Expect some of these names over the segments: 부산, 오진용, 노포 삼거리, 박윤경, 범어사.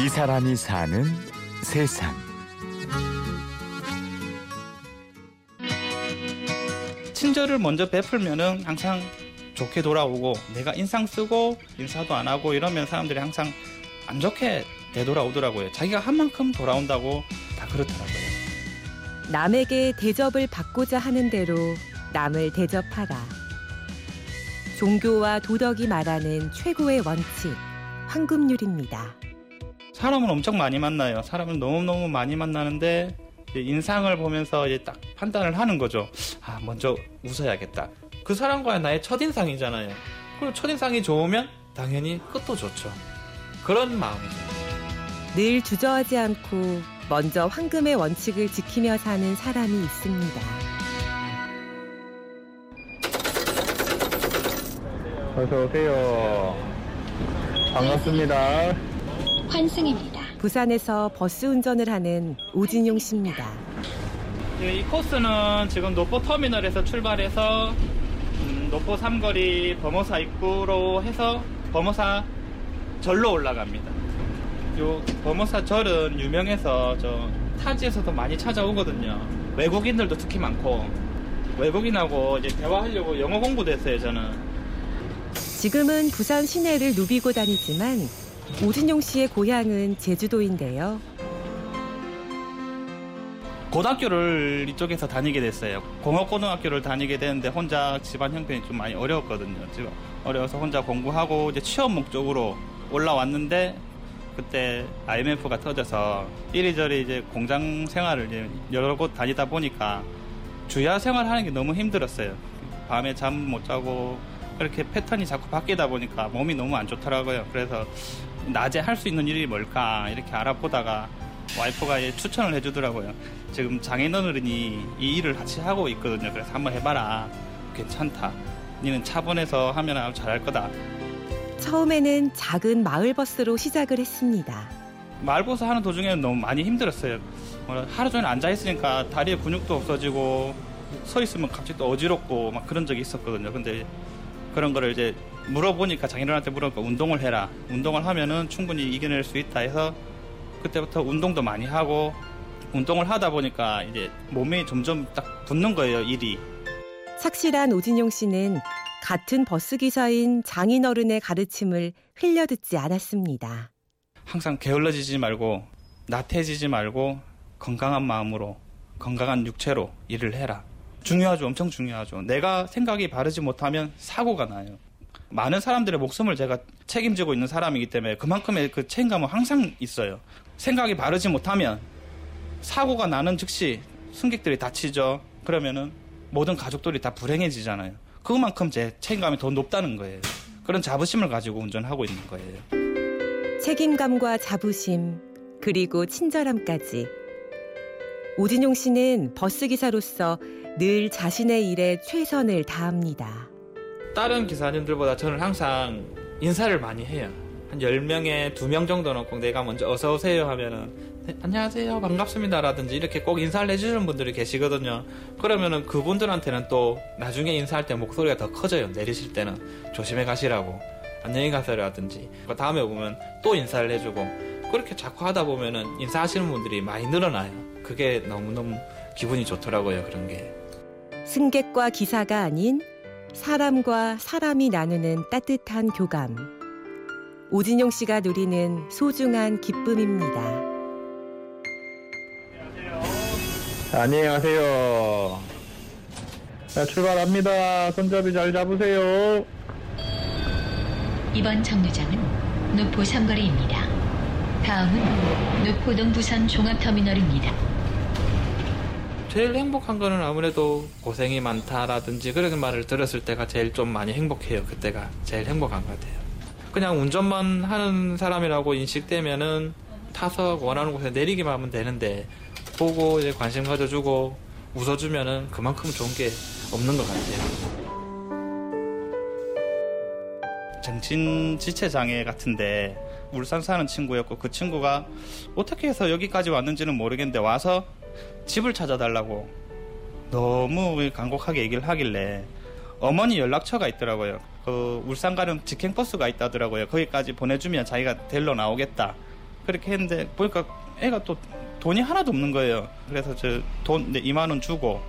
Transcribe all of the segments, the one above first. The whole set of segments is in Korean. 이 사람이 사는 세상. 친절을 먼저 베풀면은 항상 좋게 돌아오고, 내가 인상 쓰고 인사도 안 하고 이러면 사람들이 항상 안 좋게 되돌아오더라고요. 자기가 한 만큼 돌아온다고 다 그렇더라고요. 남에게 대접을 받고자 하는 대로 남을 대접하라. 종교와 도덕이 말하는 최고의 원칙, 황금률입니다. 사람은 엄청 많이 만나요. 사람은 너무너무 많이 만나는데 인상을 보면서 이제 딱 판단을 하는 거죠. 아, 먼저 웃어야겠다. 그 사람과의 나의 첫인상이잖아요. 그리고 첫인상이 좋으면 당연히 끝도 좋죠. 그런 마음이죠. 늘 주저하지 않고 먼저 황금의 원칙을 지키며 사는 사람이 있습니다. 어서 오세요. 반갑습니다. 환승입니다. 부산에서 버스 운전을 하는 오진용 씨입니다. 이 코스는 지금 노포 터미널에서 출발해서 노포 삼거리 범어사 입구로 해서 범어사 절로 올라갑니다. 요 범어사 절은 유명해서 저 타지에서도 많이 찾아오거든요. 외국인들도 특히 많고, 외국인하고 이제 대화하려고 영어 공부도 했어요, 저는. 지금은 부산 시내를 누비고 다니지만 오진용 씨의 고향은 제주도인데요. 고등학교를 이쪽에서 다니게 됐어요. 공업고등학교를 다니게 되는데 혼자 집안 형편이 좀 많이 어려웠거든요. 어려워서 혼자 공부하고 이제 취업 목적으로 올라왔는데, 그때 IMF가 터져서 이리저리 이제 공장 생활을 이제 여러 곳 다니다 보니까 주야 생활하는 게 너무 힘들었어요. 밤에 잠 못 자고 그렇게 패턴이 자꾸 바뀌다 보니까 몸이 너무 안 좋더라고요. 그래서 낮에 할 수 있는 일이 뭘까 이렇게 알아보다가 와이프가 추천을 해주더라고요. 지금 장애인 어른이 이 일을 같이 하고 있거든요. 그래서 한번 해봐라. 괜찮다. 니는 차분해서 하면 아주 잘할 거다. 처음에는 작은 마을버스로 시작을 했습니다. 마을버스 하는 도중에는 너무 많이 힘들었어요. 하루 종일 앉아있으니까 다리에 근육도 없어지고 서 있으면 갑자기 또 어지럽고 막 그런 적이 있었거든요. 근데 그런 거를 이제 물어보니까, 장인어른한테 물어보니까 운동을 해라. 운동을 하면은 충분히 이겨낼 수 있다 해서 그때부터 운동도 많이 하고, 운동을 하다 보니까 이제 몸이 점점 딱 붙는 거예요, 일이. 착실한 오진용 씨는 같은 버스기사인 장인어른의 가르침을 흘려듣지 않았습니다. 항상 게을러지지 말고, 나태해지지 말고, 건강한 마음으로, 건강한 육체로 일을 해라. 중요하죠. 엄청 중요하죠. 내가 생각이 바르지 못하면 사고가 나요. 많은 사람들의 목숨을 제가 책임지고 있는 사람이기 때문에 그만큼의 그 책임감은 항상 있어요. 생각이 바르지 못하면 사고가 나는 즉시 승객들이 다치죠. 그러면은 모든 가족들이 다 불행해지잖아요. 그만큼 제 책임감이 더 높다는 거예요. 그런 자부심을 가지고 운전하고 있는 거예요. 책임감과 자부심, 그리고 친절함까지. 오진용 씨는 버스기사로서 늘 자신의 일에 최선을 다합니다. 다른 기사님들보다 저는 항상 인사를 많이 해요. 한 10명에 2명 정도는 꼭 내가 먼저 어서 오세요 하면은, 네, 안녕하세요, 반갑습니다라든지 이렇게 꼭 인사를 해주시는 분들이 계시거든요. 그러면은 그분들한테는 또 나중에 인사할 때 목소리가 더 커져요. 내리실 때는 조심해 가시라고, 안녕히 가세요라든지, 다음에 오면 또 인사를 해주고, 그렇게 자꾸 하다 보면은 인사하시는 분들이 많이 늘어나요. 그게 너무너무 기분이 좋더라고요, 그런 게. 승객과 기사가 아닌 사람과 사람이 나누는 따뜻한 교감. 오진용 씨가 누리는 소중한 기쁨입니다. 안녕하세요. 안녕하세요. 자, 출발합니다. 손잡이 잘 잡으세요. 이번 정류장은 노포 삼거리입니다. 다음은 노포동 부산 종합터미널입니다. 제일 행복한 거는 아무래도 고생이 많다라든지 그런 말을 들었을 때가 제일 좀 많이 행복해요. 그때가 제일 행복한 것 같아요. 그냥 운전만 하는 사람이라고 인식되면은 타서 원하는 곳에 내리기만 하면 되는데, 보고 이제 관심 가져주고 웃어주면은 그만큼 좋은 게 없는 것 같아요. 정신지체장애 같은데 울산 사는 친구였고, 그 친구가 어떻게 해서 여기까지 왔는지는 모르겠는데 와서 집을 찾아달라고 너무 간곡하게 얘기를 하길래 어머니 연락처가 있더라고요. 그 울산 가는 직행버스가 있다더라고요. 거기까지 보내주면 자기가 데리러 나오겠다. 그렇게 했는데 보니까 애가 또 돈이 하나도 없는 거예요. 그래서 저 돈 2만 원 주고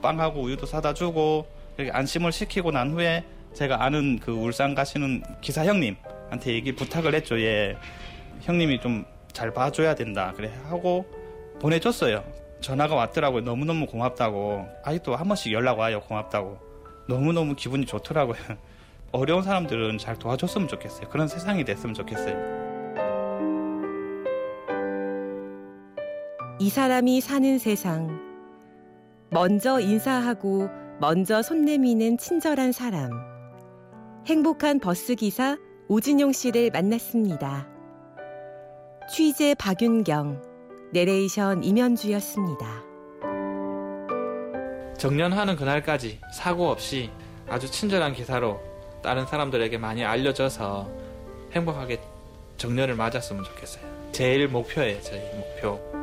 빵하고 우유도 사다 주고 이렇게 안심을 시키고 난 후에 제가 아는 그 울산 가시는 기사 형님한테 얘기 부탁을 했죠. 예, 형님이 좀 잘 봐줘야 된다. 그래 하고 보내줬어요. 전화가 왔더라고요. 너무너무 고맙다고. 아직도 한 번씩 연락 와요. 고맙다고. 너무너무 기분이 좋더라고요. 어려운 사람들은 잘 도와줬으면 좋겠어요. 그런 세상이 됐으면 좋겠어요. 이 사람이 사는 세상. 먼저 인사하고 먼저 손 내미는 친절한 사람. 행복한 버스기사 오진용 씨를 만났습니다. 취재 박윤경, 내레이션 임현주였습니다. 정년하는 그날까지 사고 없이 아주 친절한 기사로 다른 사람들에게 많이 알려져서 행복하게 정년을 맞았으면 좋겠어요. 제일 목표예요, 저희 목표.